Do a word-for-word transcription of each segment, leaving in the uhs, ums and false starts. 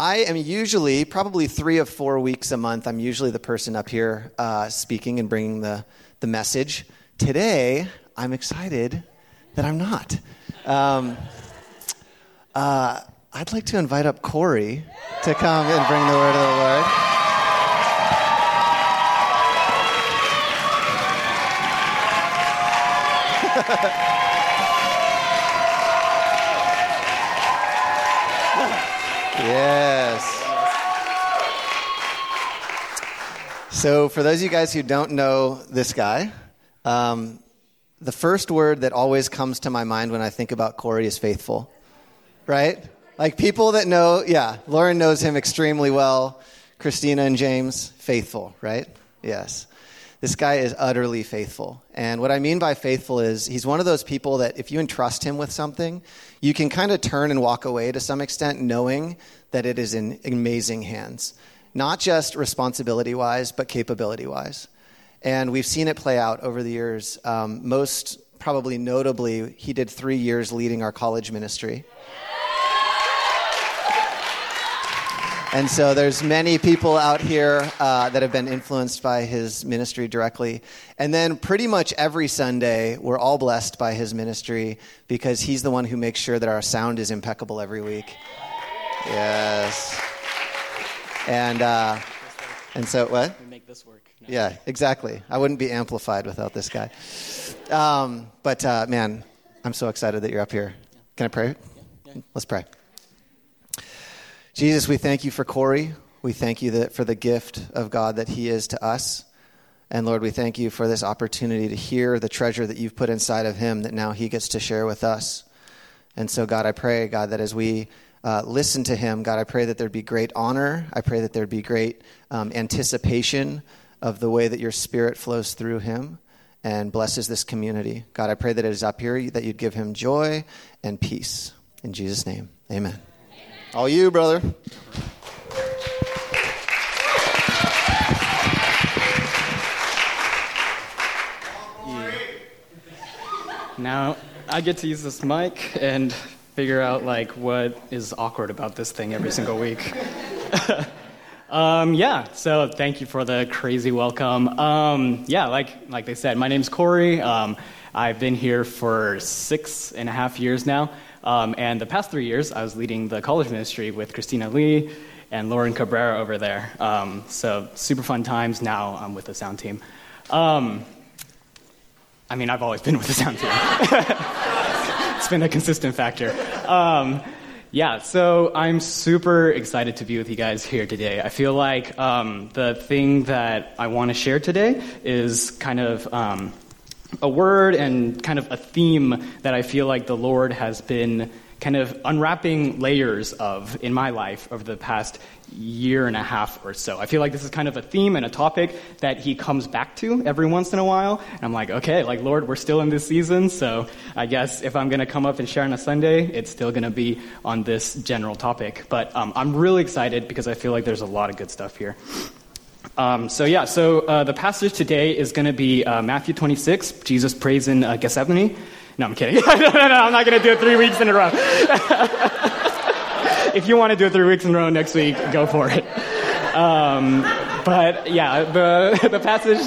I am usually, probably three or four weeks a month, I'm usually the person up here uh, speaking and bringing the, the message. Today, I'm excited that I'm not. Um, uh, I'd like to invite up Corey to come and bring the word of the Lord. Yes. So for those of you guys who don't know this guy, um, the first word that always comes to my mind when I think about Corey is faithful, right? Like people that know, yeah, Lauren knows him extremely well. Christina and James, faithful, right? Yes. This guy is utterly faithful. And what I mean by faithful is he's one of those people that if you entrust him with something, you can kind of turn and walk away to some extent knowing that it is in amazing hands, not just responsibility-wise, but capability-wise. And we've seen it play out over the years. Um, most probably notably, he did three years leading our college ministry. And so there's many people out here uh, that have been influenced by his ministry directly. And then pretty much every Sunday, we're all blessed by his ministry because he's the one who makes sure that our sound is impeccable every week. Yes. And uh, and so what? We make this work. No. Yeah, exactly. I wouldn't be amplified without this guy. Um, but uh, man, I'm so excited that you're up here. Can I pray? Yeah. Yeah. Let's pray. Jesus, we thank you for Corey. We thank you that for the gift of God that he is to us. And Lord, we thank you for this opportunity to hear the treasure that you've put inside of him that now he gets to share with us. And so, God, I pray, God, that as we uh, listen to him, God, I pray that there'd be great honor. I pray that there'd be great um, anticipation of the way that your spirit flows through him and blesses this community. God, I pray that it is up here that you'd give him joy and peace. In Jesus' name, amen. All you, brother. Yeah. Now, I get to use this mic and figure out, like, what is awkward about this thing every single week. um, yeah, so thank you for the crazy welcome. Um, yeah, like like they said, my name's Corey. Um, I've been here for six and a half years now. Um, and the past three years, I was leading the college ministry with Christina Lee and Lauren Cabrera over there. Um, so super fun times. Now I'm with the sound team. Um, I mean, I've always been with the sound team. It's been a consistent factor. Um, yeah, so I'm super excited to be with you guys here today. I feel like um, the thing that I want to share today is kind of... Um, a word and kind of a theme that I feel like the Lord has been kind of unwrapping layers of in my life over the past year and a half or so. I feel like this is kind of a theme and a topic that he comes back to every once in a while. And I'm like, okay, like, Lord, we're still in this season. So I guess if I'm going to come up and share on a Sunday, it's still going to be on this general topic. But um, I'm really excited because I feel like there's a lot of good stuff here. Um, so yeah, so uh, the passage today is going to be uh, Matthew twenty-six, Jesus prays in uh, Gethsemane. No, I'm kidding. no, no, no, I'm not going to do it three weeks in a row. If you want to do it three weeks in a row next week, go for it. Um, but yeah, the the passage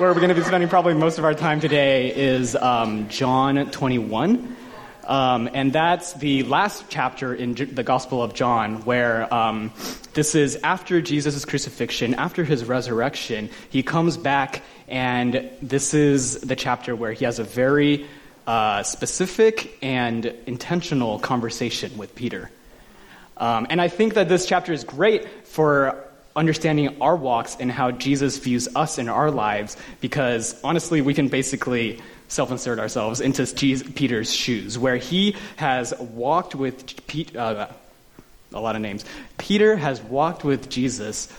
where we're going to be spending probably most of our time today is um, John twenty-one. Um, and that's the last chapter in J- the Gospel of John, where um, this is after Jesus' crucifixion, after his resurrection. He comes back, and this is the chapter where he has a very uh, specific and intentional conversation with Peter. Um, and I think that this chapter is great for understanding our walks and how Jesus views us in our lives, because honestly, we can basically self-insert ourselves into Jesus, Peter's shoes, where he has walked with Pete, uh, a lot of names. Peter has walked with Jesus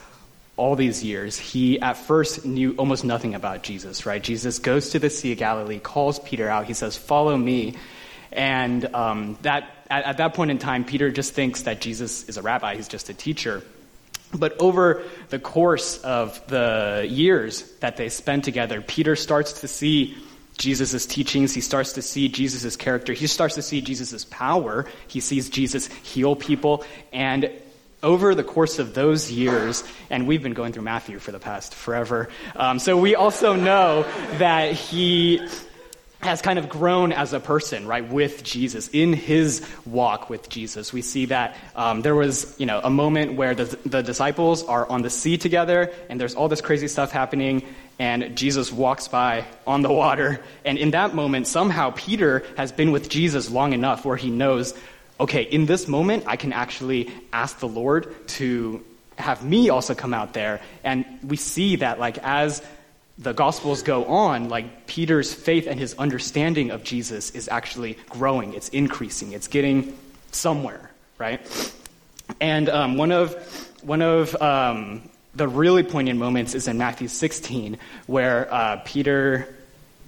all these years. He at first knew almost nothing about Jesus, right? Jesus goes to the Sea of Galilee, calls Peter out. He says, "Follow me." And um, that at, at that point in time, Peter just thinks that Jesus is a rabbi. He's just a teacher. But over the course of the years that they spend together, Peter starts to see Jesus' teachings. He starts to see Jesus' character. He starts to see Jesus' power. He sees Jesus heal people. And over the course of those years, and we've been going through Matthew for the past forever, um, so we also know that he has kind of grown as a person, right, with Jesus, in his walk with Jesus. We see that um, there was, you know, a moment where the, the disciples are on the sea together, and there's all this crazy stuff happening, and Jesus walks by on the water. And in that moment, somehow Peter has been with Jesus long enough where he knows, okay, in this moment, I can actually ask the Lord to have me also come out there. And we see that, like, as the Gospels go on, like, Peter's faith and his understanding of Jesus is actually growing. It's increasing. It's getting somewhere, right? And um, one of one of um, the really poignant moments is in Matthew sixteen, where uh, Peter,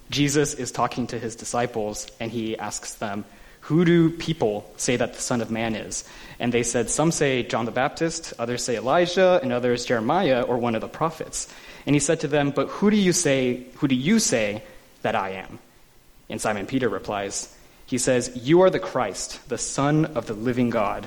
Jesus is talking to his disciples, and he asks them, "Who do people say that the Son of Man is?" And they said, "Some say John the Baptist, others say Elijah, and others Jeremiah or one of the prophets." And he said to them, "But who do you say, who do you say that I am?" And Simon Peter replies, he says, "You are the Christ, the Son of the living God."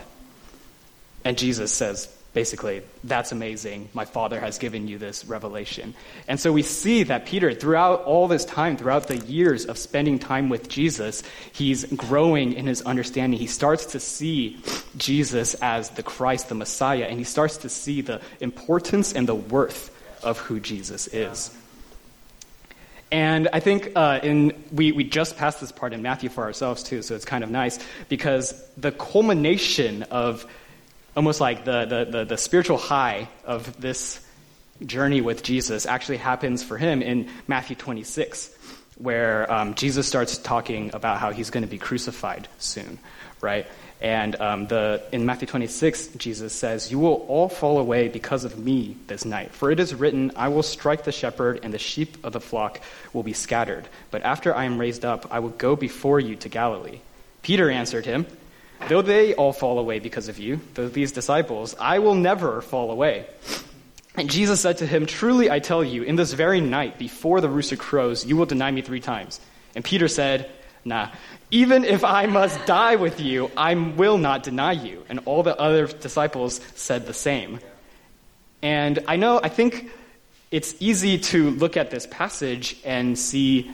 And Jesus says, basically, "That's amazing. My Father has given you this revelation." And so we see that Peter, throughout all this time, throughout the years of spending time with Jesus, he's growing in his understanding. He starts to see Jesus as the Christ, the Messiah, and he starts to see the importance and the worth of who Jesus is. And I think uh, in we, we just passed this part in Matthew for ourselves too, so it's kind of nice, because the culmination of almost like the, the, the, the spiritual high of this journey with Jesus actually happens for him in Matthew twenty-six, where um, Jesus starts talking about how he's going to be crucified soon, right? And um, the in Matthew twenty-six, Jesus says, "You will all fall away because of me this night. For it is written, I will strike the shepherd, and the sheep of the flock will be scattered. But after I am raised up, I will go before you to Galilee." Peter answered him, "Though they all fall away because of you, though these disciples, I will never fall away." And Jesus said to him, "Truly I tell you, in this very night, before the rooster crows, you will deny me three times." And Peter said, "Nah, even if I must die with you, I will not deny you." And all the other disciples said the same. And I know, I think it's easy to look at this passage and see,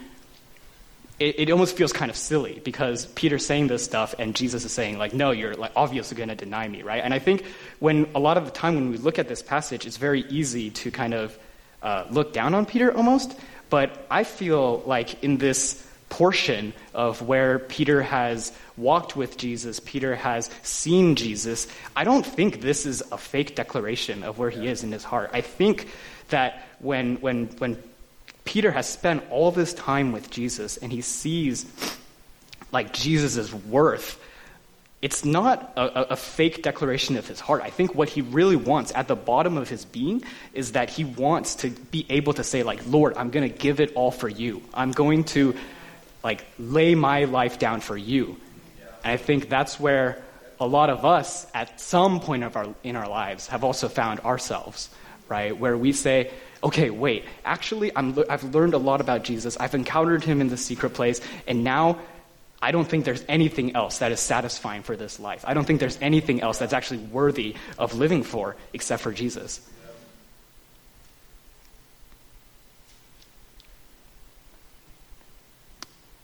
it, it almost feels kind of silly, because Peter's saying this stuff and Jesus is saying, like, no, you're like obviously going to deny me, right? And I think when a lot of the time when we look at this passage, it's very easy to kind of uh, look down on Peter almost. But I feel like in this portion of where Peter has walked with Jesus, Peter has seen Jesus, I don't think this is a fake declaration of where he is in his heart. I think that when when when Peter has spent all this time with Jesus and he sees, like, Jesus' worth, it's not a, a fake declaration of his heart. I think what he really wants at the bottom of his being is that he wants to be able to say, like, "Lord, I'm going to give it all for you. I'm going to, like, lay my life down for you." And I think that's where a lot of us at some point of our in our lives have also found ourselves, right? Where we say, okay, wait, actually, I'm, I've learned a lot about Jesus. I've encountered him in the secret place. And now I don't think there's anything else that is satisfying for this life. I don't think there's anything else that's actually worthy of living for except for Jesus.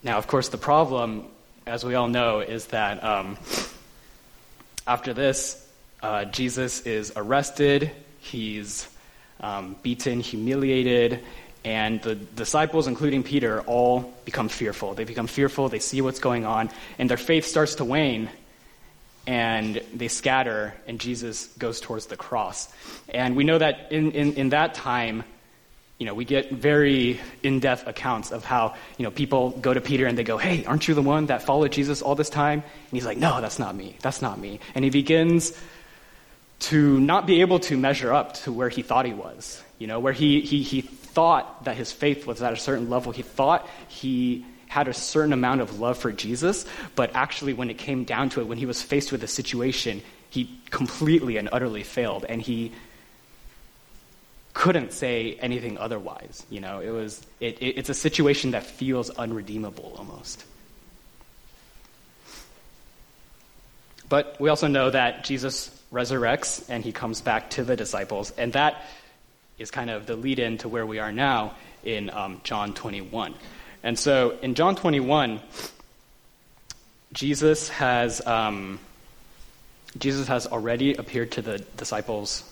Now, of course, the problem, as we all know, is that um, after this, uh, Jesus is arrested, he's um, beaten, humiliated, and the disciples, including Peter, all become fearful. They become fearful, they see what's going on, and their faith starts to wane, and they scatter, and Jesus goes towards the cross. And we know that in, in, in that time, you know, we get very in-depth accounts of how, you know, people go to Peter and they go, "Hey, aren't you the one that followed Jesus all this time?" And he's like, "No, that's not me. That's not me." And he begins to not be able to measure up to where he thought he was, you know, where he he he thought that his faith was at a certain level. He thought he had a certain amount of love for Jesus, but actually when it came down to it, when he was faced with a situation, he completely and utterly failed, and he couldn't say anything otherwise. You know, it was it, it, it's a situation that feels unredeemable almost. But we also know that Jesus resurrects, and he comes back to the disciples. And that is kind of the lead-in to where we are now in um, John twenty-one. And so in John twenty-one, Jesus has um, Jesus has already appeared to the disciples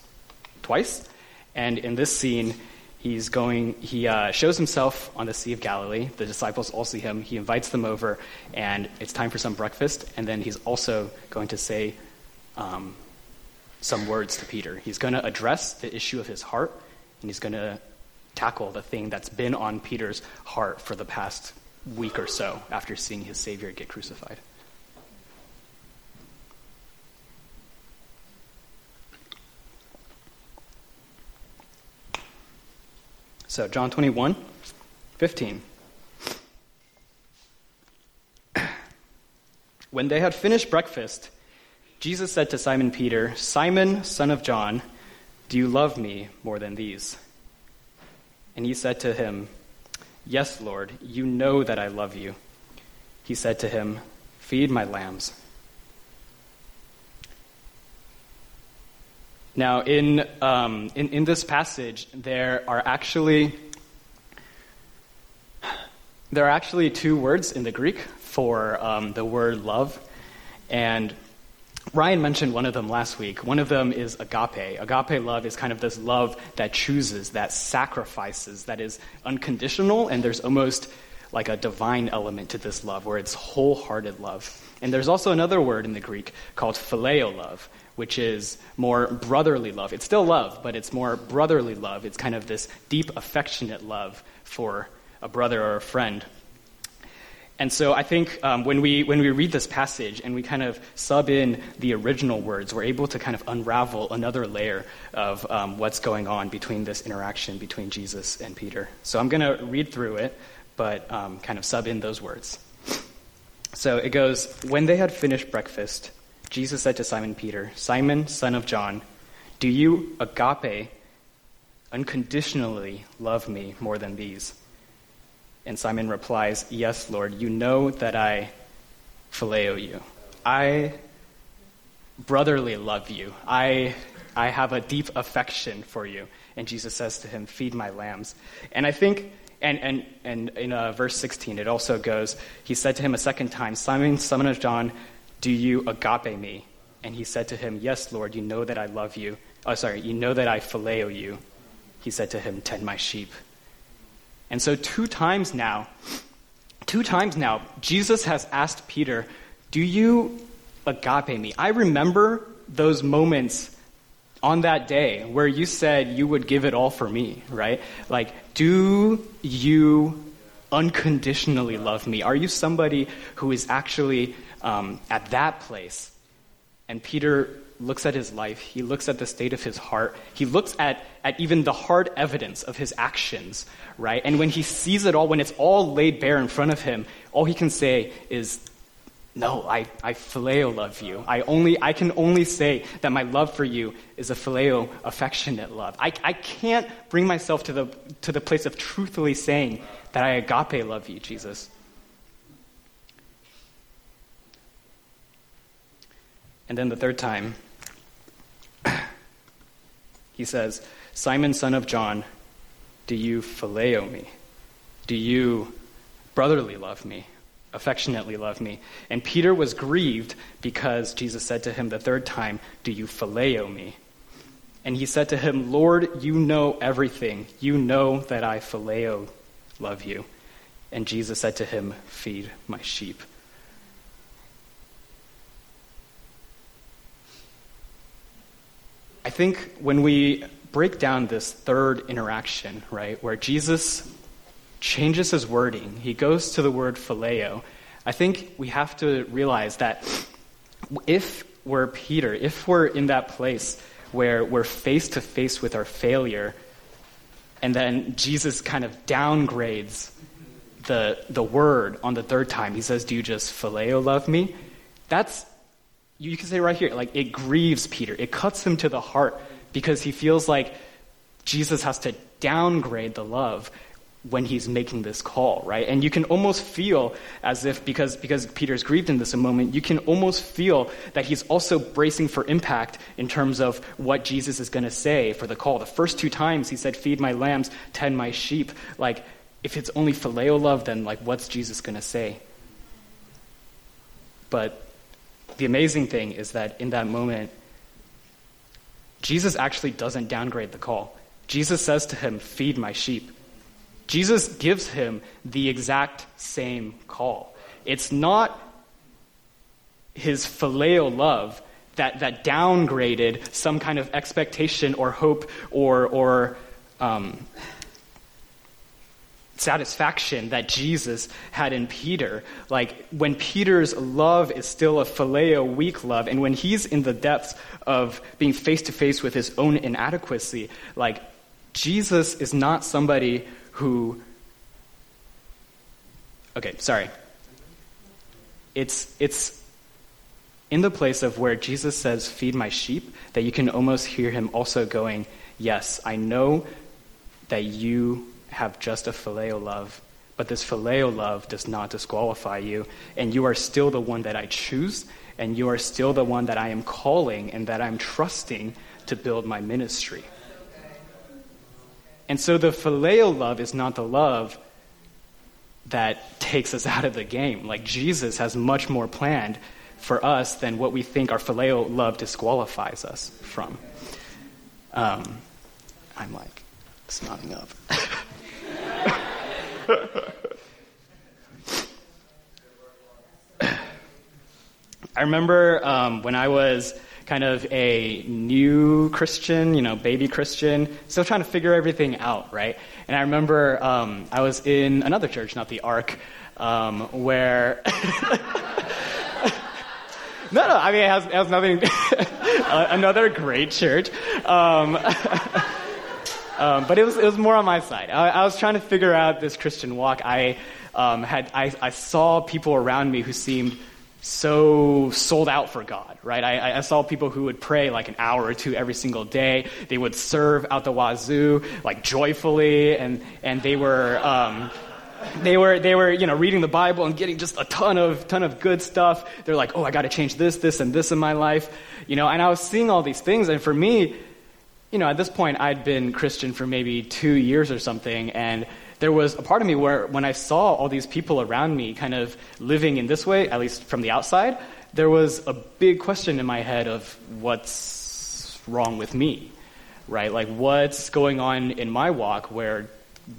twice, and in this scene, he's going. He uh, shows himself on the Sea of Galilee. The disciples all see him. He invites them over, and it's time for some breakfast. And then he's also going to say um, some words to Peter. He's going to address the issue of his heart, and he's going to tackle the thing that's been on Peter's heart for the past week or so after seeing his Savior get crucified. So John twenty-one fifteen. When they had finished breakfast, Jesus said to Simon Peter, "Simon, son of John, do you love me more than these?" And he said to him, "Yes, Lord, you know that I love you." He said to him, "Feed my lambs." Now, in, um, in in this passage, there are actually there are actually two words in the Greek for um, the word love, and Ryan mentioned one of them last week. One of them is agape. Agape love is kind of this love that chooses, that sacrifices, that is unconditional, and there's almost like a divine element to this love, where it's wholehearted love. And there's also another word in the Greek called phileo love, which is more brotherly love. It's still love, but it's more brotherly love. It's kind of this deep, affectionate love for a brother or a friend. And so I think um, when we when we read this passage and we kind of sub in the original words, we're able to kind of unravel another layer of um, what's going on between this interaction between Jesus and Peter. So I'm going to read through it, but um, kind of sub in those words. So it goes, "When they had finished breakfast, Jesus said to Simon Peter, 'Simon, son of John, do you, agape, unconditionally love me more than these?' And Simon replies, 'Yes, Lord, you know that I phileo you. I brotherly love you. I I have a deep affection for you.' And Jesus says to him, 'Feed my lambs.'" And I think, and and, and in uh, verse sixteen, it also goes, "He said to him a second time, 'Simon, son of John, do you agape me?' And he said to him, 'Yes, Lord, you know that I love you. Oh, sorry, you know that I phileo you.' He said to him, 'Tend my sheep.'" And so two times now, two times now, Jesus has asked Peter, "Do you agape me?" I remember those moments on that day where you said you would give it all for me, right? Like, do you unconditionally love me? Are you somebody who is actually Um, at that place? And Peter looks at his life, he looks at the state of his heart, he looks at, at even the hard evidence of his actions, right? And when he sees it all, when it's all laid bare in front of him, all he can say is, "No, I, I phileo love you. I only I can only say that my love for you is a phileo, affectionate love. I, I can't bring myself to the to the place of truthfully saying that I agape love you, Jesus." And then the third time, he says, "Simon, son of John, do you phileo me? Do you brotherly love me, affectionately love me?" And Peter was grieved because Jesus said to him the third time, "Do you phileo me?" And he said to him, "Lord, you know everything. You know that I phileo love you." And Jesus said to him, "Feed my sheep." I think when we break down this third interaction, right, where Jesus changes his wording, he goes to the word phileo, I think we have to realize that if we're Peter, if we're in that place where we're face-to-face with our failure, and then Jesus kind of downgrades the the word on the third time, he says, "Do you just phileo love me?" That's You can say right here, like, it grieves Peter. It cuts him to the heart because he feels like Jesus has to downgrade the love when he's making this call, right? And you can almost feel as if, because because Peter's grieved in this a moment, you can almost feel that he's also bracing for impact in terms of what Jesus is going to say for the call. The first two times he said, feed my lambs, tend my sheep. Like, if it's only phileo love, then like, what's Jesus going to say? But the amazing thing is that in that moment, Jesus actually doesn't downgrade the call. Jesus says to him, feed my sheep. Jesus gives him the exact same call. It's not his phileo love that, that downgraded some kind of expectation or hope or or um, satisfaction that Jesus had in Peter. Like, when Peter's love is still a phileo weak love, and when he's in the depths of being face to face with his own inadequacy, like, Jesus is not somebody who, okay, sorry. It's it's in the place of where Jesus says, feed my sheep, that you can almost hear him also going, yes, I know that you have just a phileo love, but this phileo love does not disqualify you, and you are still the one that I choose, and you are still the one that I am calling and that I'm trusting to build my ministry. And so the phileo love is not the love that takes us out of the game. Like, Jesus has much more planned for us than what we think our phileo love disqualifies us from. Um, I'm like, snotting up. I remember um, when I was kind of a new Christian, you know, baby Christian, still trying to figure everything out, right? And I remember um, I was in another church, not the Ark, um, where... no, no, I mean, it has, it has nothing... uh, another great church. Um, um, but it was it was more on my side. I, I was trying to figure out this Christian walk. I um, had I, I saw people around me who seemed so sold out for God, right? I, I saw people who would pray like an hour or two every single day. They would serve out the wazoo, like joyfully, and and they were um, they were they were you know reading the Bible and getting just a ton of ton of good stuff. They're like, oh, I got to change this, this, and this in my life, you know. And I was seeing all these things, and for me, you know, at this point, I'd been Christian for maybe two years or something, and there was a part of me where when I saw all these people around me kind of living in this way, at least from the outside, there was a big question in my head of what's wrong with me, right? Like, what's going on in my walk where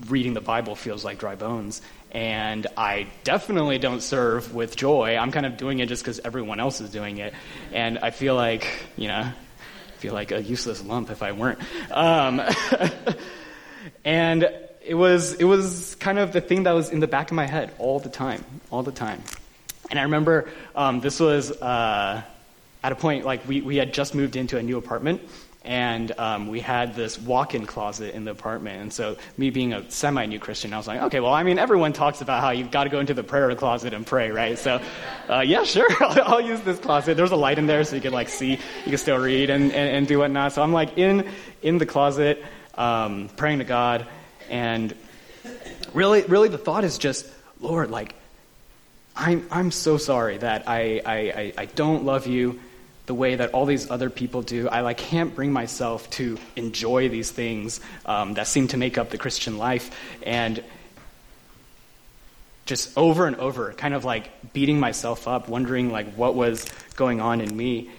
reading the Bible feels like dry bones, and I definitely don't serve with joy. I'm kind of doing it just because everyone else is doing it, and I feel like, you know, I feel like a useless lump if I weren't. Um, and... It was it was kind of the thing that was in the back of my head all the time, all the time. And I remember um, this was uh, at a point, like, we, we had just moved into a new apartment, and um, we had this walk-in closet in the apartment. And so me being a semi-new Christian, I was like, okay, well, I mean, everyone talks about how you've got to go into the prayer closet and pray, right? So uh, yeah, sure, I'll, I'll use this closet. There's a light in there so you can, like, see, you can still read and, and, and do whatnot. So I'm, like, in, in the closet um, praying to God. And really, really, the thought is just, Lord, like, I'm I'm so sorry that I, I, I don't love you the way that all these other people do. I, like, can't bring myself to enjoy these things um, that seem to make up the Christian life. And just over and over, kind of, like, beating myself up, wondering, like, what was going on in me.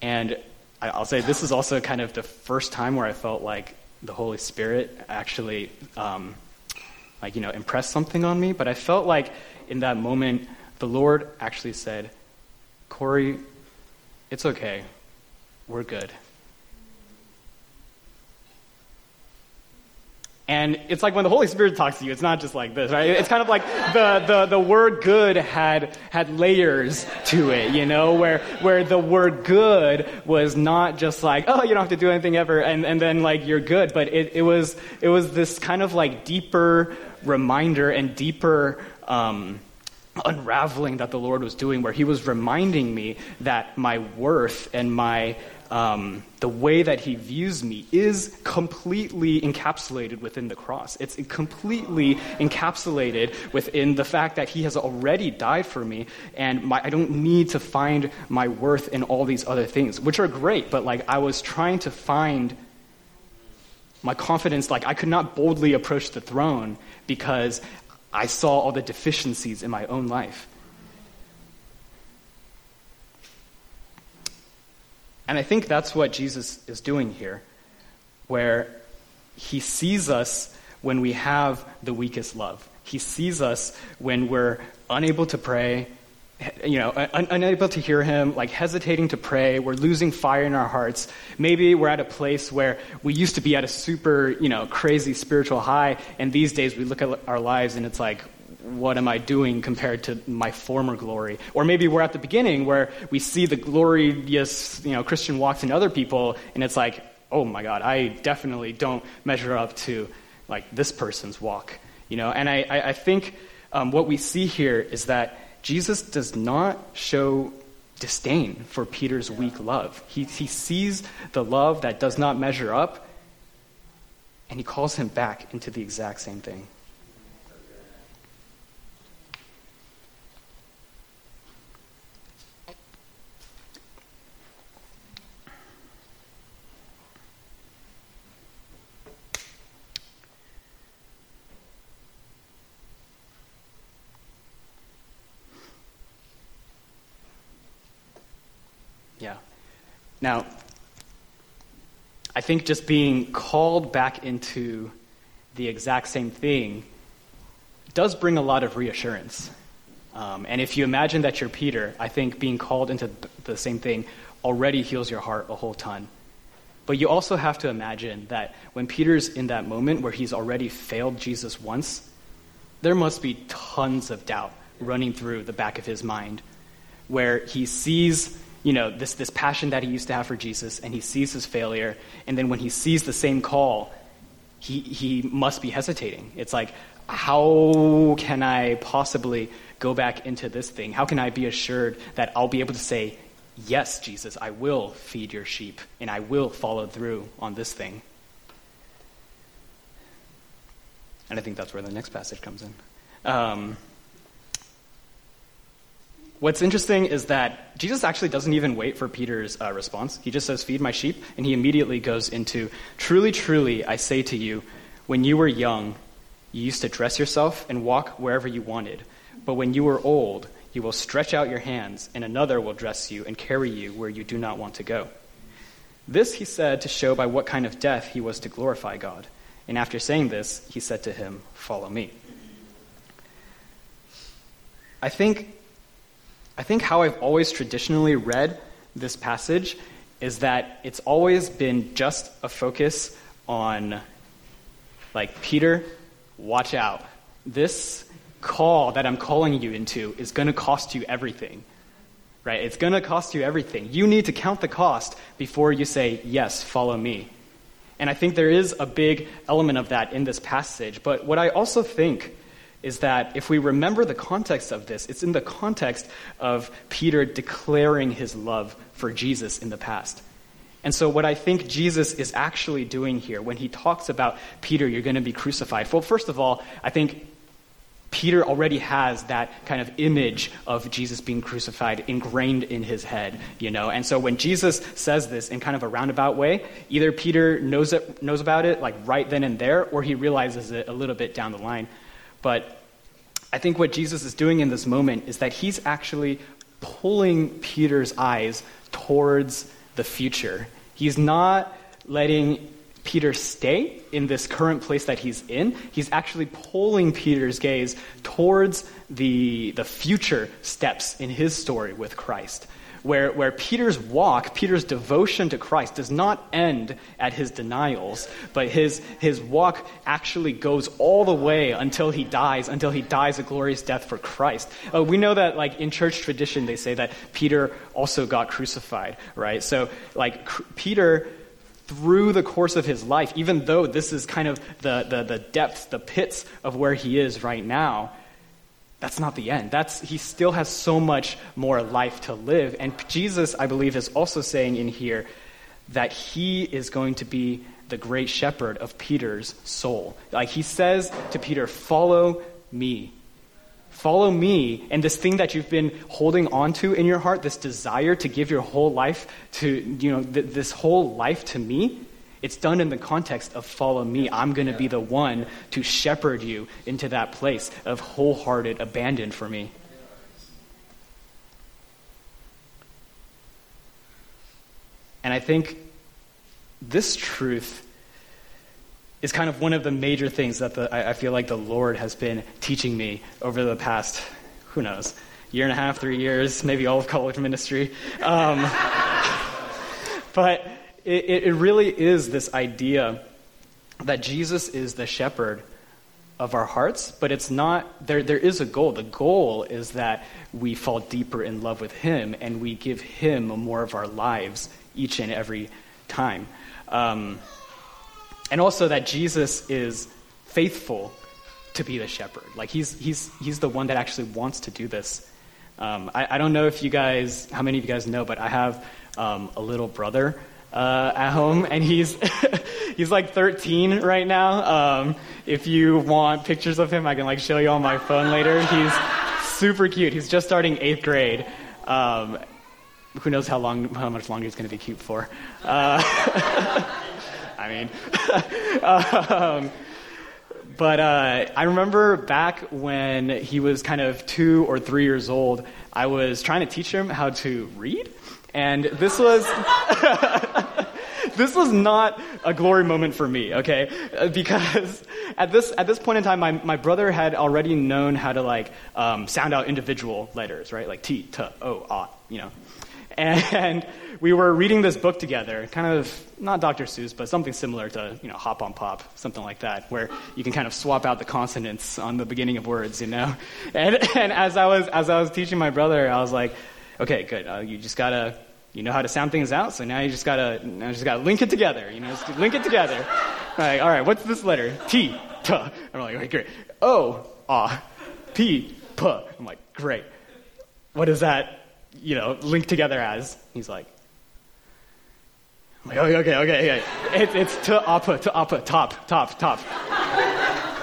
And I'll say this is also kind of the first time where I felt like the Holy Spirit actually, um, like, you know, impressed something on me. But I felt like in that moment, the Lord actually said, Corey, it's okay. We're good. And it's like when the Holy Spirit talks to you, it's not just like this, right? It's kind of like the, the, the word good had had layers to it, you know, where where the word good was not just like, oh, you don't have to do anything ever, and, and then, like, you're good. But it, it was it was this kind of, like, deeper reminder and deeper um, unraveling that the Lord was doing, where he was reminding me that my worth and my um, the way that he views me is completely encapsulated within the cross. It's completely encapsulated within the fact that he has already died for me, and my, I don't need to find my worth in all these other things, which are great, but like I was trying to find my confidence, like I could not boldly approach the throne because I saw all the deficiencies in my own life. And I think that's what Jesus is doing here, where he sees us when we have the weakest love. He sees us when we're unable to pray, you know, un- unable to hear him, like hesitating to pray. We're losing fire in our hearts. Maybe we're at a place where we used to be at a super, you know, crazy spiritual high, and these days we look at our lives and it's like, what am I doing compared to my former glory? Or maybe we're at the beginning where we see the glorious, you know, Christian walks in other people, and it's like, oh my God, I definitely don't measure up to like this person's walk, you know. And I, I, I think um, what we see here is that Jesus does not show disdain for Peter's weak love. He he sees the love that does not measure up, and he calls him back into the exact same thing. Now, I think just being called back into the exact same thing does bring a lot of reassurance. Um, and if you imagine that you're Peter, I think being called into the same thing already heals your heart a whole ton. But you also have to imagine that when Peter's in that moment where he's already failed Jesus once, there must be tons of doubt running through the back of his mind where he sees, you know, this this passion that he used to have for Jesus, and he sees his failure, and then when he sees the same call, he he must be hesitating. It's like, how can I possibly go back into this thing? How can I be assured that I'll be able to say, yes, Jesus, I will feed your sheep, and I will follow through on this thing? And I think that's where the next passage comes in. Um What's interesting is that Jesus actually doesn't even wait for Peter's uh, response. He just says, feed my sheep, and he immediately goes into, truly, truly, I say to you, when you were young, you used to dress yourself and walk wherever you wanted. But when you were old, you will stretch out your hands, and another will dress you and carry you where you do not want to go. This he said to show by what kind of death he was to glorify God. And after saying this, he said to him, follow me. I think... I think how I've always traditionally read this passage is that it's always been just a focus on, like, Peter, watch out. This call that I'm calling you into is going to cost you everything, right? It's going to cost you everything. You need to count the cost before you say, yes, follow me. And I think there is a big element of that in this passage. But what I also think is that if we remember the context of this, it's in the context of Peter declaring his love for Jesus in the past. And so what I think Jesus is actually doing here when he talks about, Peter, you're going to be crucified. Well, first of all, I think Peter already has that kind of image of Jesus being crucified ingrained in his head, you know. And so when Jesus says this in kind of a roundabout way, either Peter knows it, knows about it like right then and there, or he realizes it a little bit down the line. But I think what Jesus is doing in this moment is that he's actually pulling Peter's eyes towards the future. He's not letting Peter stay in this current place that he's in. He's actually pulling Peter's gaze towards the the future steps in his story with Christ, where where Peter's walk, Peter's devotion to Christ does not end at his denials, but his his walk actually goes all the way until he dies, until he dies a glorious death for Christ. Uh, we know that, like, in church tradition, they say that Peter also got crucified, right? So, like, cr- Peter, through the course of his life, even though this is kind of the the, the depths, the pits of where he is right now, that's not the end. That's he still has so much more life to live. And Jesus, I believe, is also saying in here that he is going to be the great shepherd of Peter's soul. Like he says to Peter, follow me. Follow me. And this thing that you've been holding on to in your heart, this desire to give your whole life to, you know, th- this whole life to me, it's done in the context of follow me. I'm going to be the one to shepherd you into that place of wholehearted abandon for me. And I think this truth is kind of one of the major things that the, I, I feel like the Lord has been teaching me over the past, who knows, year and a half, three years, maybe all of college ministry. Um, but it, it really is this idea that Jesus is the shepherd of our hearts, but it's not, there. there is a goal. The goal is that we fall deeper in love with him and we give him more of our lives each and every time. Um, and also that Jesus is faithful to be the shepherd. Like he's he's he's the one that actually wants to do this. Um, I, I don't know if you guys, how many of you guys know, but I have um, a little brother uh, at home, and he's he's like thirteen right now. Um, if you want pictures of him, I can like show you on my phone later. He's super cute. He's just starting eighth grade. Um, Who knows how long, how much longer he's going to be cute for? Uh, I mean, um, but uh, I remember back when he was kind of two or three years old, I was trying to teach him how to read, and this was this was not a glory moment for me, okay? Because at this at this point in time, my my brother had already known how to like um, sound out individual letters, right? Like T, T, O, A, you know. And we were reading this book together, kind of, not Doctor Seuss, but something similar to, you know, Hop on Pop, something like that, where you can kind of swap out the consonants on the beginning of words, you know? And and as I was as I was teaching my brother, I was like, okay, good, uh, you just gotta, you know how to sound things out, so now you just gotta, now you just gotta link it together, you know, just link it together. Like, all right, what's this letter? T, T. I'm like, okay, great. O, A, P, P. I'm like, great. What is that? You know, linked together as? He's like, I'm like, okay, okay, okay, okay. It, it's to upper, to upper, top, top, top.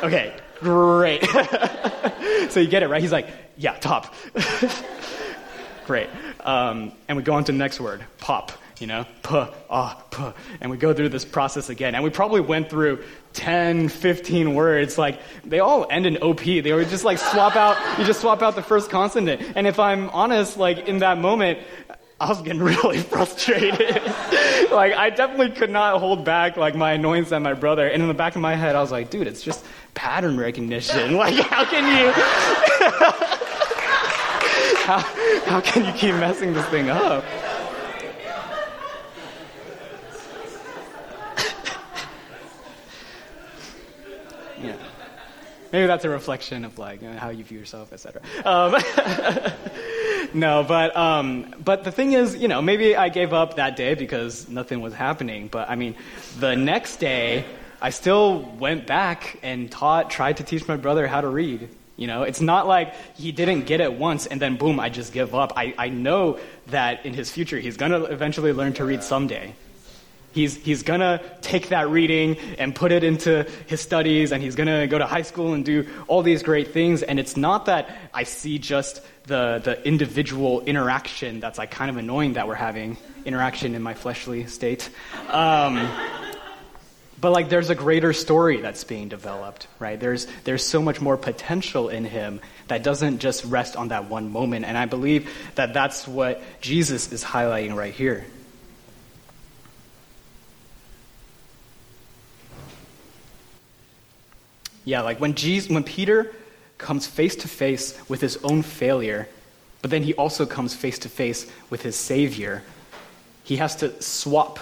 Okay, great. So you get it, right? He's like, yeah, top. Great. Um, and we go on to the next word, pop, you know, p, ah, p. And we go through this process again. And we probably went through ten, fifteen words, like, they all end in O P. They would just, like, swap out, you just swap out the first consonant. And if I'm honest, like, in that moment, I was getting really frustrated. Like, I definitely could not hold back, like, my annoyance at my brother. And in the back of my head, I was like, dude, it's just pattern recognition. Like, how can you, how, how can you keep messing this thing up? Maybe that's a reflection of like, you know, how you view yourself, et cetera. Um, no, but um, but the thing is, you know, maybe I gave up that day because nothing was happening. But I mean, the next day, I still went back and taught, tried to teach my brother how to read. You know, it's not like he didn't get it once and then boom, I just give up. I, I know that in his future, he's gonna eventually learn to read someday. He's he's going to take that reading and put it into his studies, and he's going to go to high school and do all these great things. And it's not that I see just the, the individual interaction that's like kind of annoying that we're having, interaction in my fleshly state. Um, but like there's a greater story that's being developed, right? There's there's so much more potential in him that doesn't just rest on that one moment. And I believe that that's what Jesus is highlighting right here. Yeah, like when Jesus, when Peter comes face to face with his own failure, but then he also comes face to face with his Savior, he has to swap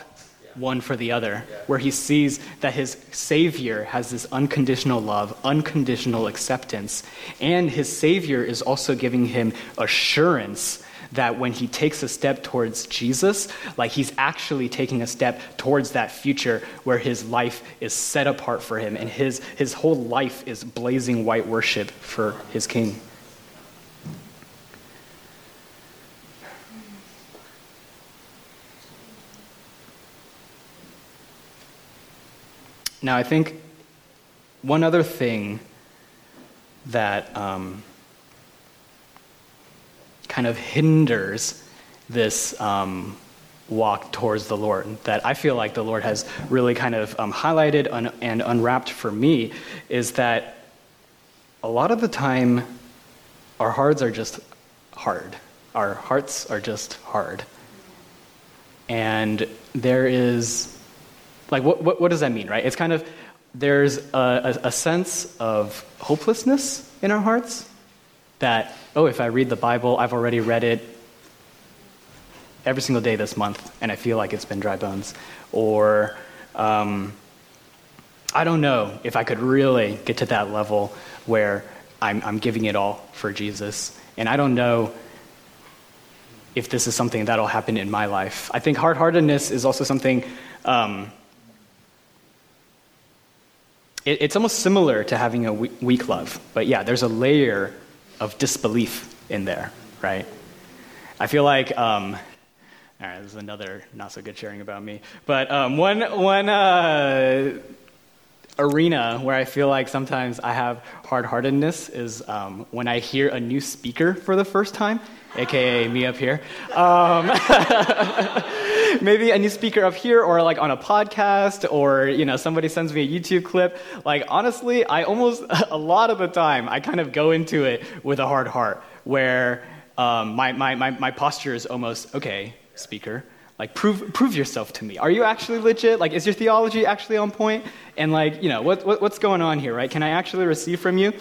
one for the other, where he sees that his Savior has this unconditional love, unconditional acceptance, and his Savior is also giving him assurance that when he takes a step towards Jesus, like he's actually taking a step towards that future where his life is set apart for him and his his whole life is blazing white worship for his King. Now, I think one other thing that um, kind of hinders this um, walk towards the Lord that I feel like the Lord has really kind of um, highlighted un- and unwrapped for me is that a lot of the time our hearts are just hard. Our hearts are just hard. And there is, like, what what, what does that mean, right? It's kind of, there's a, a, a sense of hopelessness in our hearts that, oh, if I read the Bible, I've already read it every single day this month, and I feel like it's been dry bones. Or um, I don't know if I could really get to that level where I'm, I'm giving it all for Jesus. And I don't know if this is something that'll happen in my life. I think hard-heartedness is also something, um, it, it's almost similar to having a we- weak love. But yeah, there's a layer of disbelief in there, right? I feel like... Um, all right, this is another not so good sharing about me. But um, one one uh, arena where I feel like sometimes I have hard-heartedness is um, when I hear a new speaker for the first time, a k a me up here. Um, maybe a new speaker up here or like on a podcast or, you know, somebody sends me a YouTube clip. Like, honestly, I almost, a lot of the time, I kind of go into it with a hard heart where um, my, my, my, my posture is almost, okay, speaker, like prove prove yourself to me. Are you actually legit? Like, is your theology actually on point? And like, you know, what, what what's going on here, right? Can I actually receive from you?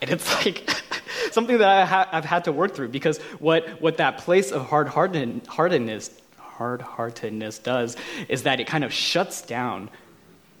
And it's like something that I ha- I've had to work through because what what that place of hard heartedness hard heartedness does is that it kind of shuts down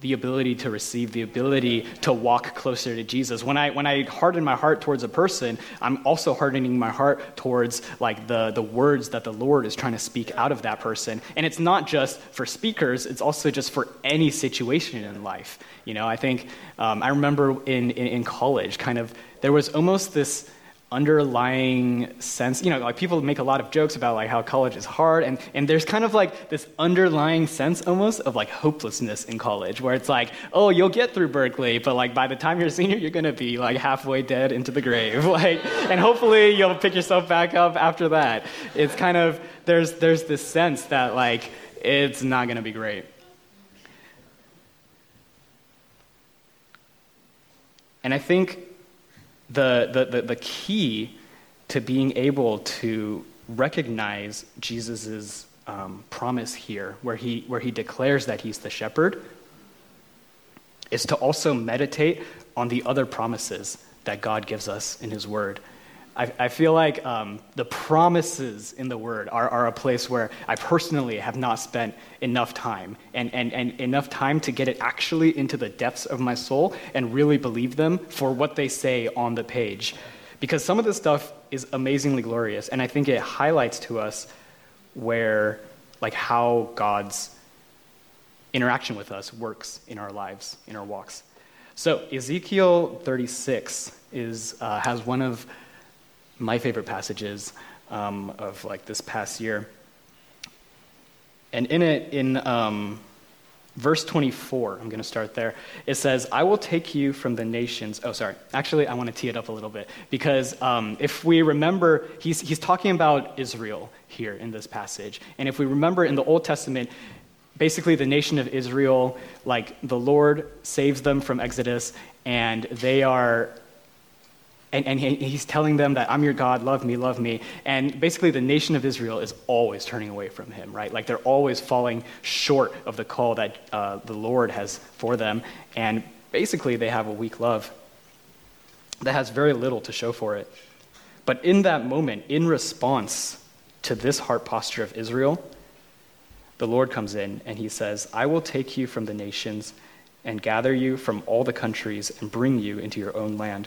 the ability to receive, the ability to walk closer to Jesus. When I when I harden my heart towards a person, I'm also hardening my heart towards like the, the words that the Lord is trying to speak out of that person. And it's not just for speakers, it's also just for any situation in life. You know, I think, um, I remember in, in, in college, kind of, there was almost this underlying sense, you know, like people make a lot of jokes about like how college is hard, and, and there's kind of like this underlying sense almost of like hopelessness in college where it's like, oh, you'll get through Berkeley, but like by the time you're a senior, you're gonna be like halfway dead into the grave, like, and hopefully you'll pick yourself back up after that. It's kind of, there's there's this sense that like, it's not gonna be great. And I think The, the the the key to being able to recognize Jesus's um, promise here, where he where he declares that he's the shepherd, is to also meditate on the other promises that God gives us in his word. I, I feel like um, the promises in the word are, are a place where I personally have not spent enough time and, and, and enough time to get it actually into the depths of my soul and really believe them for what they say on the page. Because some of this stuff is amazingly glorious, and I think it highlights to us where, like, how God's interaction with us works in our lives, in our walks. So Ezekiel thirty-six is uh, has one of my favorite passages um, of like this past year. And in it, in um, verse twenty-four, I'm gonna start there. It says, I will take you from the nations. Oh, sorry. Actually, I wanna tee it up a little bit because um, if we remember, he's, he's talking about Israel here in this passage. And if we remember in the Old Testament, basically the nation of Israel, like the Lord saves them from Exodus and they are And, and he's telling them that I'm your God, love me, love me. And basically the nation of Israel is always turning away from him, right? Like they're always falling short of the call that uh, the Lord has for them. And basically they have a weak love that has very little to show for it. But in that moment, in response to this heart posture of Israel, the Lord comes in and he says, I will take you from the nations and gather you from all the countries and bring you into your own land.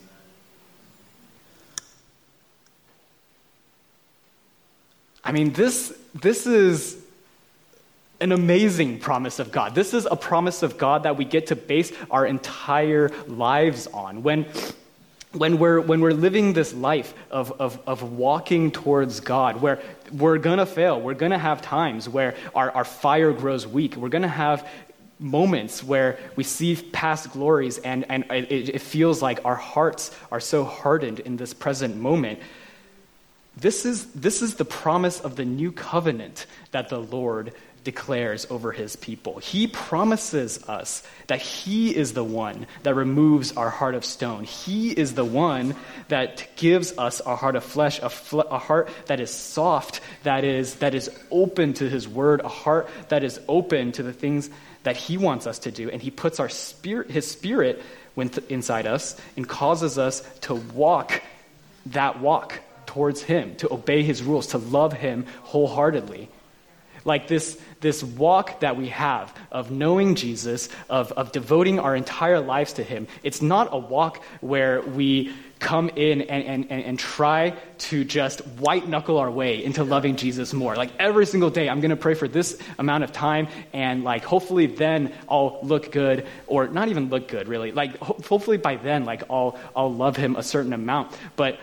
I mean, this this is an amazing promise of God. This is a promise of God that we get to base our entire lives on. When when we're when we're living this life of of, of walking towards God, where we're gonna fail, we're gonna have times where our, our fire grows weak, we're gonna have moments where we see past glories and, and it, it feels like our hearts are so hardened in this present moment. This is this is the promise of the new covenant that the Lord declares over his people. He promises us that he is the one that removes our heart of stone. He is the one that gives us a heart of flesh, a, fle- a heart that is soft, that is that is open to his word, a heart that is open to the things that he wants us to do. And he puts our spirit, his spirit inside us and causes us to walk that walk towards him, to obey his rules, to love him wholeheartedly. Like this this walk that we have of knowing Jesus, of, of devoting our entire lives to him, it's not a walk where we come in and, and, and, and try to just white-knuckle our way into loving Jesus more. Like every single day, I'm going to pray for this amount of time, and like hopefully then I'll look good, or not even look good, really. Like ho- hopefully by then, like I'll I'll love him a certain amount. But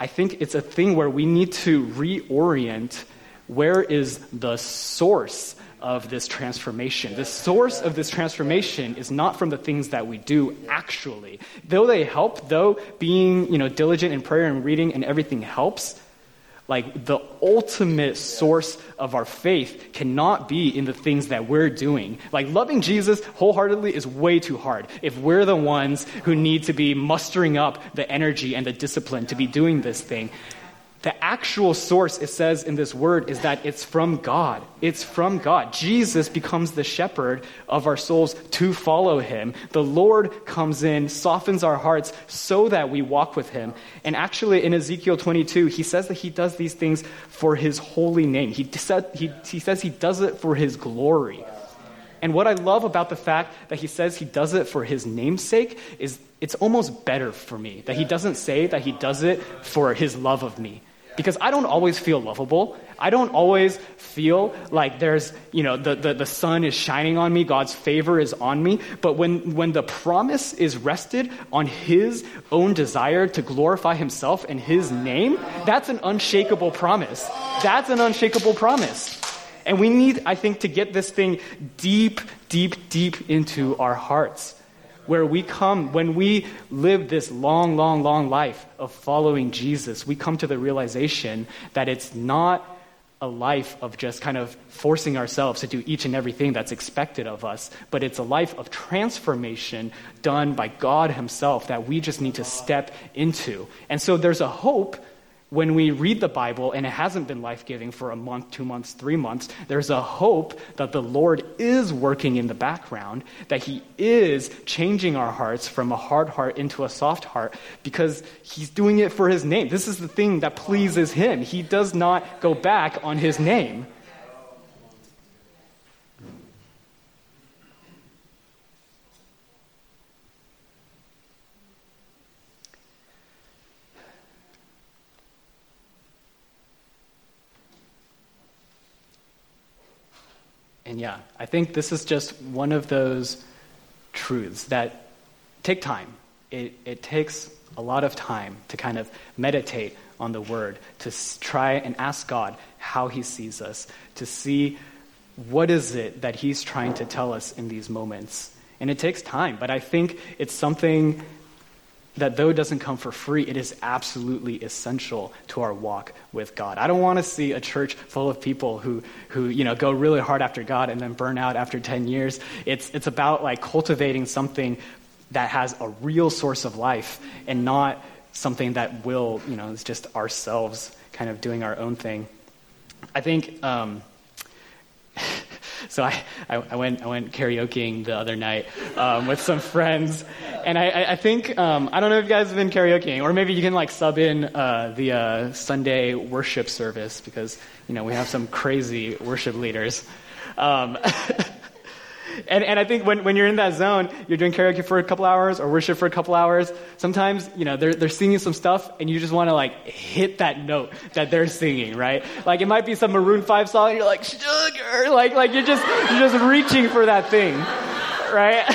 I think it's a thing where we need to reorient where is the source of this transformation. The source of this transformation is not from the things that we do actually. Though they help, though being, you know, diligent in prayer and reading and everything helps, like the ultimate source of our faith cannot be in the things that we're doing. Like loving Jesus wholeheartedly is way too hard if we're the ones who need to be mustering up the energy and the discipline to be doing this thing. The actual source, it says in this word, is that it's from God. It's from God. Jesus becomes the shepherd of our souls to follow him. The Lord comes in, softens our hearts so that we walk with him. And actually in Ezekiel twenty-two, he says that he does these things for his holy name. He, said, he, he says he does it for his glory. And what I love about the fact that he says he does it for his namesake is it's almost better for me that he doesn't say that he does it for his love of me. Because I don't always feel lovable. I don't always feel like there's, you know, the, the, the sun is shining on me, God's favor is on me. But when, when the promise is rested on his own desire to glorify himself and his name, that's an unshakable promise. That's an unshakable promise. And we need, I think, to get this thing deep, deep, deep into our hearts. Where we come, when we live this long, long, long life of following Jesus, we come to the realization that it's not a life of just kind of forcing ourselves to do each and everything that's expected of us, but it's a life of transformation done by God himself that we just need to step into. And so there's a hope when we read the Bible and it hasn't been life-giving for a month, two months, three months, there's a hope that the Lord is working in the background, that he is changing our hearts from a hard heart into a soft heart because he's doing it for his name. This is the thing that pleases him. He does not go back on his name. And yeah, I think this is just one of those truths that take time. It, it takes a lot of time to kind of meditate on the word, to try and ask God how he sees us, to see what is it that he's trying to tell us in these moments. And it takes time, but I think it's something that though it doesn't come for free, it is absolutely essential to our walk with God. I don't want to see a church full of people who, who you know, go really hard after God and then burn out after ten years. It's it's about like cultivating something that has a real source of life and not something that will, you know, it's just ourselves kind of doing our own thing. I think, um, so I, I, I went I went karaokeing the other night um, with some friends. and I, I think, um, I don't know if you guys have been karaokeing, or maybe you can like sub in uh, the uh, Sunday worship service because, you know, we have some crazy worship leaders. Um, and, and I think when, when you're in that zone, you're doing karaoke for a couple hours or worship for a couple hours. Sometimes, you know, they're, they're singing some stuff and you just want to like hit that note that they're singing, right? Like it might be some Maroon five song and you're like, sugar, like, like you're just, you're just reaching for that thing, right?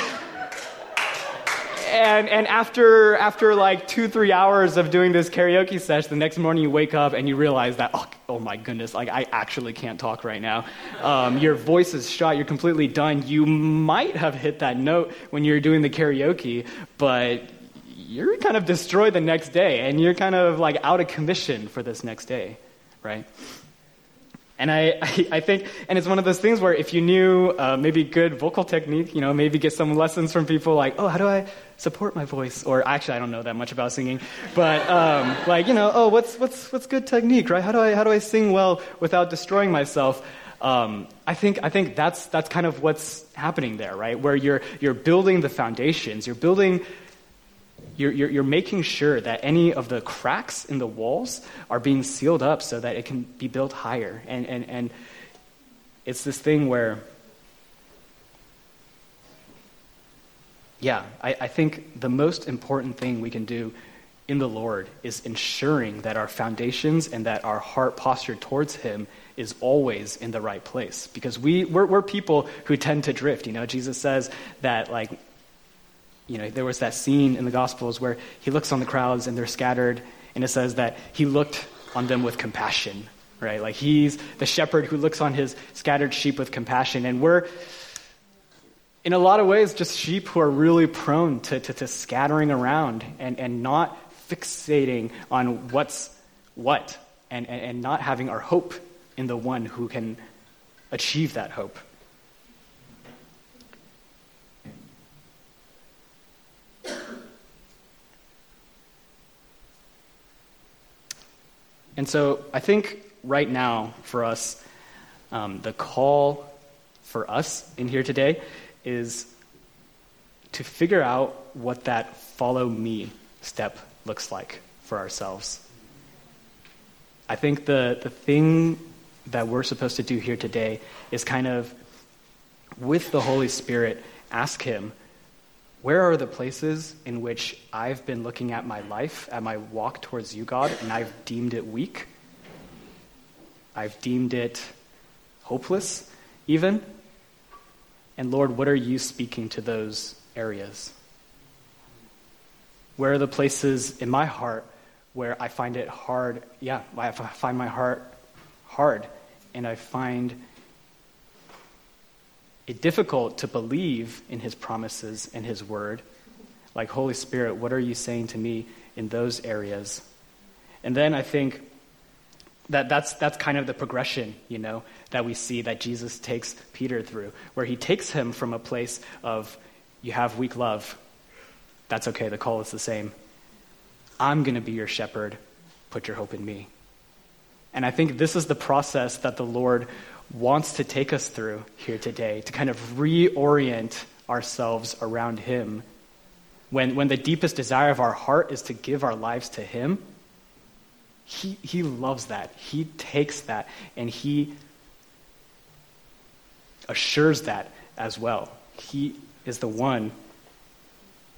And and after after like two, three hours of doing this karaoke session, the next morning you wake up and you realize that, oh, oh my goodness, like I actually can't talk right now. Um, your voice is shot. You're completely done. You might have hit that note when you're doing the karaoke, but you're kind of destroyed the next day and you're kind of like out of commission for this next day, right? And I, I think, and it's one of those things where if you knew uh, maybe good vocal technique, you know, maybe get some lessons from people like, oh, how do I support my voice? Or actually, I don't know that much about singing, but um, like, you know, oh, what's what's what's good technique, right? How do I how do I sing well without destroying myself? Um, I think I think that's that's kind of what's happening there, right? Where you're you're building the foundations, you're building. You're, you're, you're making sure that any of the cracks in the walls are being sealed up so that it can be built higher. And and, and it's this thing where, yeah, I, I think the most important thing we can do in the Lord is ensuring that our foundations and that our heart posture towards him is always in the right place. Because we, we're, we're people who tend to drift. You know, Jesus says that, like, you know, there was that scene in the Gospels where he looks on the crowds and they're scattered, and it says that he looked on them with compassion, right? Like he's the shepherd who looks on his scattered sheep with compassion. And we're, in a lot of ways, just sheep who are really prone to, to, to scattering around and, and not fixating on what's what and, and, and not having our hope in the one who can achieve that hope. And so I think right now for us, um, the call for us in here today is to figure out what that follow me step looks like for ourselves. I think the, the thing that we're supposed to do here today is kind of, with the Holy Spirit, ask him, where are the places in which I've been looking at my life, at my walk towards you, God, and I've deemed it weak? I've deemed it hopeless, even? And Lord, what are you speaking to those areas? Where are the places in my heart where I find it hard? Yeah, I find my heart hard, and I find it's difficult to believe in his promises and his word. Like, Holy Spirit, what are you saying to me in those areas? And then I think that that's that's kind of the progression, you know, that we see that Jesus takes Peter through, where he takes him from a place of, you have weak love. That's okay, the call is the same. I'm going to be your shepherd. Put your hope in me. And I think this is the process that the Lord wants to take us through here today, to kind of reorient ourselves around him. When when the deepest desire of our heart is to give our lives to him, he he loves that. He takes that and he assures that as well. He is the one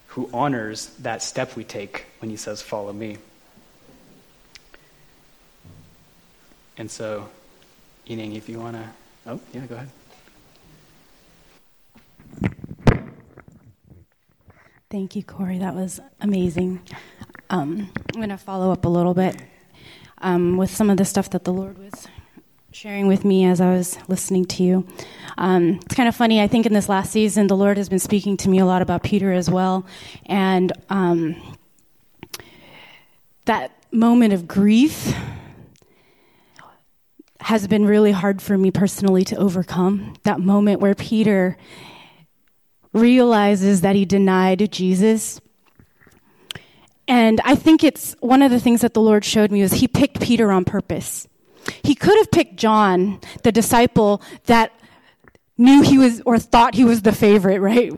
who honors that step we take when he says, follow me. And so, Inna, if you want to... Oh, yeah, go ahead. Thank you, Corey. That was amazing. Um, I'm going to follow up a little bit um, with some of the stuff that the Lord was sharing with me as I was listening to you. Um, it's kind of funny. I think in this last season, the Lord has been speaking to me a lot about Peter as well. And um, that moment of grief has been really hard for me personally to overcome. That moment where Peter realizes that he denied Jesus. And I think it's one of the things that the Lord showed me was he picked Peter on purpose. He could have picked John, the disciple that knew he was or thought he was the favorite, right?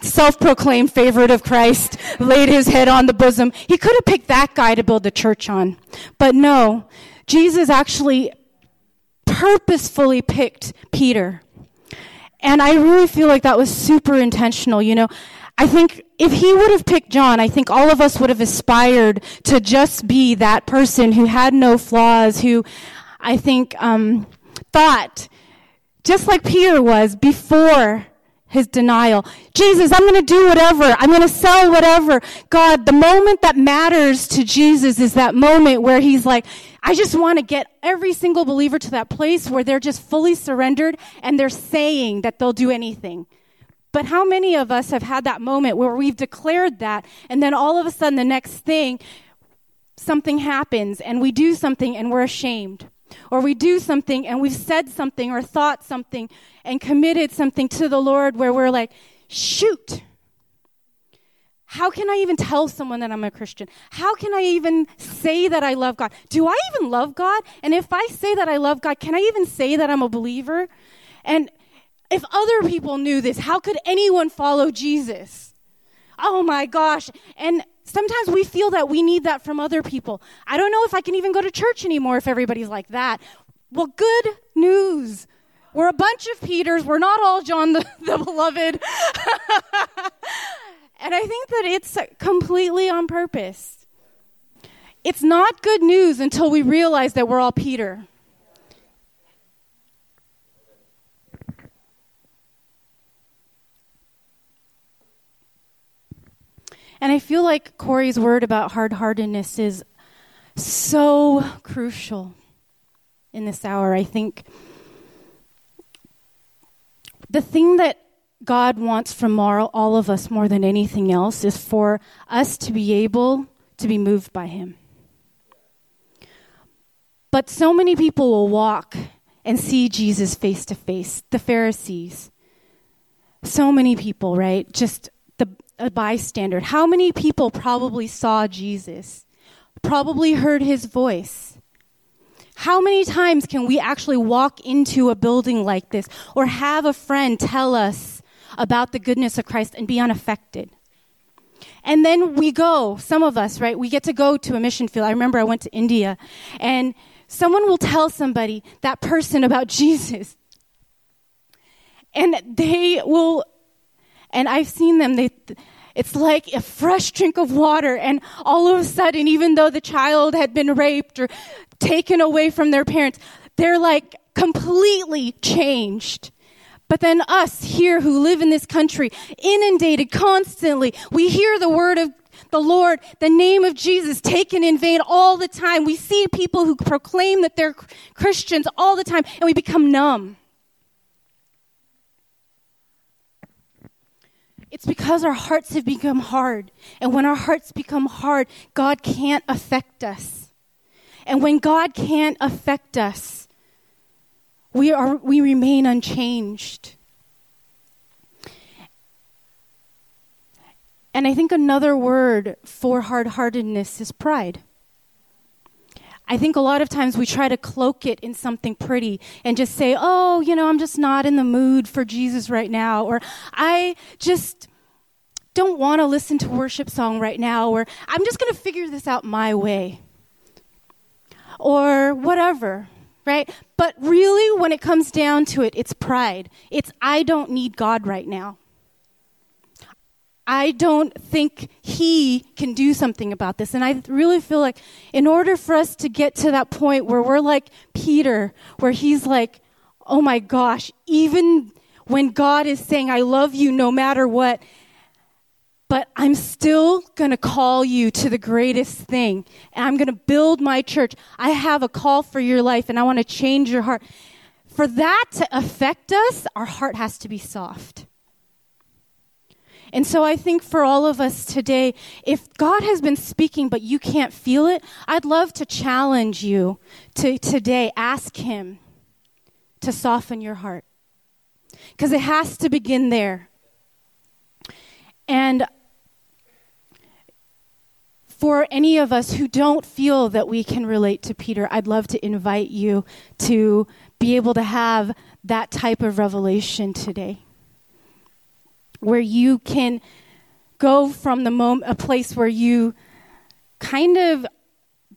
self-proclaimed favorite of Christ, laid his head on the bosom. He could have picked that guy to build the church on. But no, Jesus actually purposefully picked Peter. And I really feel like that was super intentional, you know. I think if he would have picked John, I think all of us would have aspired to just be that person who had no flaws, who I think um, thought, just like Peter was before his denial, Jesus, I'm going to do whatever. I'm going to sell whatever. God, the moment that matters to Jesus is that moment where he's like, I just want to get every single believer to that place where they're just fully surrendered and they're saying that they'll do anything. But how many of us have had that moment where we've declared that, and then all of a sudden the next thing, something happens, and we do something, and we're ashamed. Or we do something, and we've said something, or thought something, and committed something to the Lord where we're like, shoot, how can I even tell someone that I'm a Christian? How can I even say that I love God? Do I even love God? And if I say that I love God, can I even say that I'm a believer? And if other people knew this, how could anyone follow Jesus? Oh my gosh. And sometimes we feel that we need that from other people. I don't know if I can even go to church anymore if everybody's like that. Well, good news. We're a bunch of Peters. We're not all John the, the Beloved. And I think that it's completely on purpose. It's not good news until we realize that we're all Peter. And I feel like Corey's word about hard-heartedness is so crucial in this hour. I think the thing that God wants from all of us more than anything else is for us to be able to be moved by him. But so many people will walk and see Jesus face to face, the Pharisees. So many people, right? Just a bystander. How many people probably saw Jesus, probably heard his voice? How many times can we actually walk into a building like this or have a friend tell us about the goodness of Christ and be unaffected? And then we go, some of us, right, we get to go to a mission field. I remember I went to India, and someone will tell somebody, that person, about Jesus. And they will... And I've seen them, they, it's like a fresh drink of water, and all of a sudden, even though the child had been raped or taken away from their parents, they're like completely changed. But then us here who live in this country, inundated constantly, we hear the word of the Lord, the name of Jesus taken in vain all the time. We see people who proclaim that they're Christians all the time, and we become numb. It's because our hearts have become hard. And when our hearts become hard, God can't affect us. And when God can't affect us, we are we remain unchanged. And I think another word for hard-heartedness is pride. I think a lot of times we try to cloak it in something pretty and just say, oh, you know, I'm just not in the mood for Jesus right now, or I just don't want to listen to worship song right now, or I'm just going to figure this out my way, or whatever, right? But really, when it comes down to it, it's pride. It's I don't need God right now. I don't think he can do something about this. And I really feel like in order for us to get to that point where we're like Peter, where he's like, oh my gosh, even when God is saying, I love you no matter what, but I'm still going to call you to the greatest thing, and I'm going to build my church. I have a call for your life, and I want to change your heart. For that to affect us, our heart has to be soft. And so I think for all of us today, if God has been speaking but you can't feel it, I'd love to challenge you to today ask him to soften your heart, because it has to begin there. And for any of us who don't feel that we can relate to Peter, I'd love to invite you to be able to have that type of revelation today. where you can go from the moment, a place where you kind of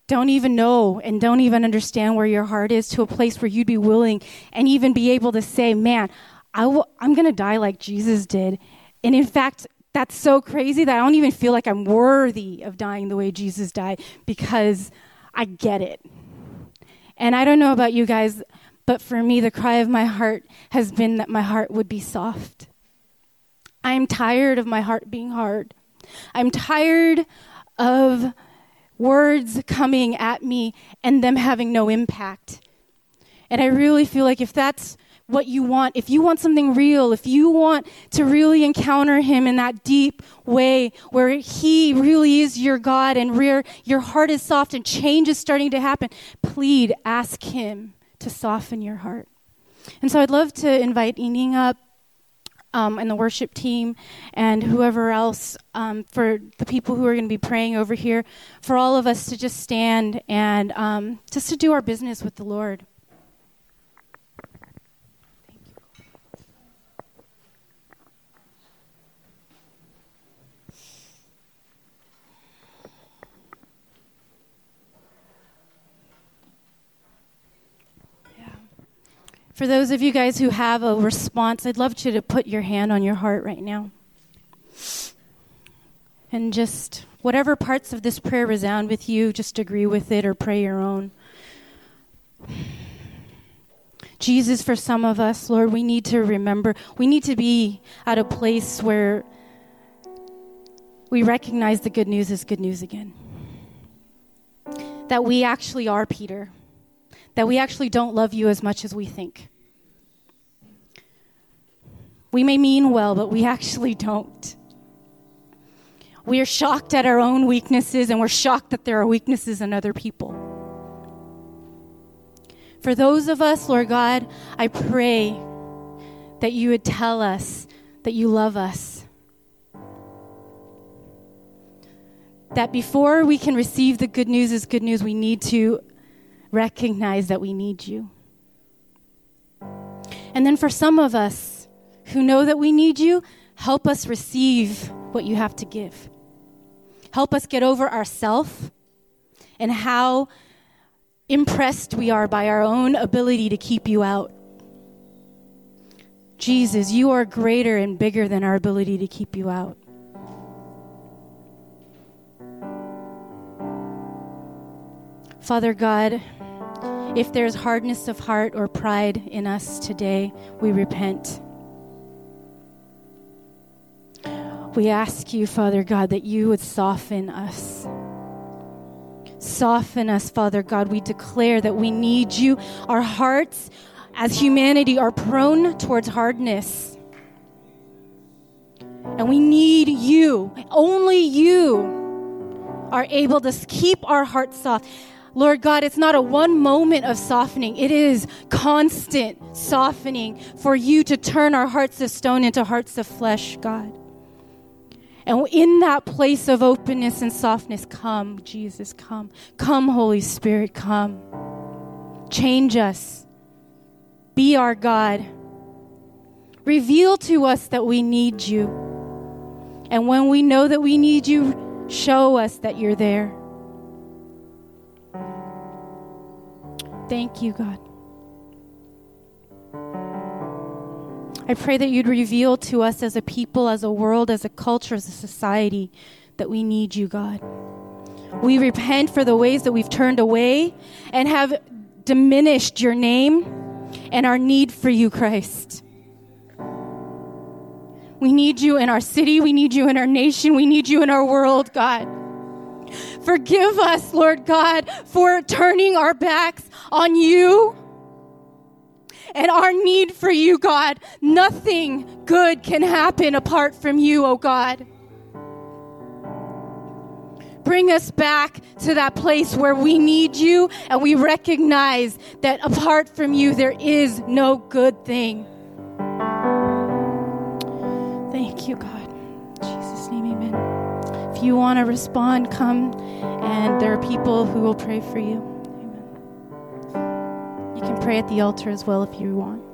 don't even know and don't even understand where your heart is, to a place where you'd be willing and even be able to say, man, I w- I'm going to die like Jesus did. And in fact, that's so crazy that I don't even feel like I'm worthy of dying the way Jesus died, because I get it. And I don't know about you guys, but for me, the cry of my heart has been that my heart would be soft. I'm tired of my heart being hard. I'm tired of words coming at me and them having no impact. And I really feel like if that's what you want, if you want something real, if you want to really encounter him in that deep way where he really is your God and where your heart is soft and change is starting to happen, plead, ask him to soften your heart. And so I'd love to invite Inna up um, and the worship team and whoever else, um, for the people who are going to be praying over here, for all of us to just stand and um, just to do our business with the Lord. For those of you guys who have a response, I'd love you to put your hand on your heart right now. And just whatever parts of this prayer resound with you, just agree with it or pray your own. Jesus, for some of us, Lord, we need to remember, we need to be at a place where we recognize the good news is good news again. That we actually are Peter. That we actually don't love you as much as we think. We may mean well, but we actually don't. We are shocked at our own weaknesses, and we're shocked that there are weaknesses in other people. For those of us, Lord God, I pray that you would tell us that you love us. That before we can receive the good news as good news, we need to recognize that we need you. And then for some of us who know that we need you, help us receive what you have to give. Help us get over ourselves and how impressed we are by our own ability to keep you out. Jesus, you are greater and bigger than our ability to keep you out. Father God, if there's hardness of heart or pride in us today, we repent. We ask you, Father God, that you would soften us. Soften us, Father God. We declare that we need you. Our hearts, as humanity, are prone towards hardness. And we need you. Only you are able to keep our hearts soft. Lord God, it's not a one moment of softening. It is constant softening for you to turn our hearts of stone into hearts of flesh, God. And in that place of openness and softness, come, Jesus, come. Come, Holy Spirit, come. Change us. Be our God. Reveal to us that we need you. And when we know that we need you, show us that you're there. Thank you, God. I pray that you'd reveal to us as a people, as a world, as a culture, as a society, that we need you, God. We repent for the ways that we've turned away and have diminished your name and our need for you, Christ. We need you in our city. We need you in our nation. We need you in our world, God. Forgive us, Lord God, for turning our backs on you and our need for you, God. Nothing good can happen apart from you, oh God. Bring us back to that place where we need you and we recognize that apart from you, there is no good thing. Thank you, God. In Jesus' name, amen. If you want to respond, come, and there are people who will pray for you. Amen. You can pray at the altar as well if you want.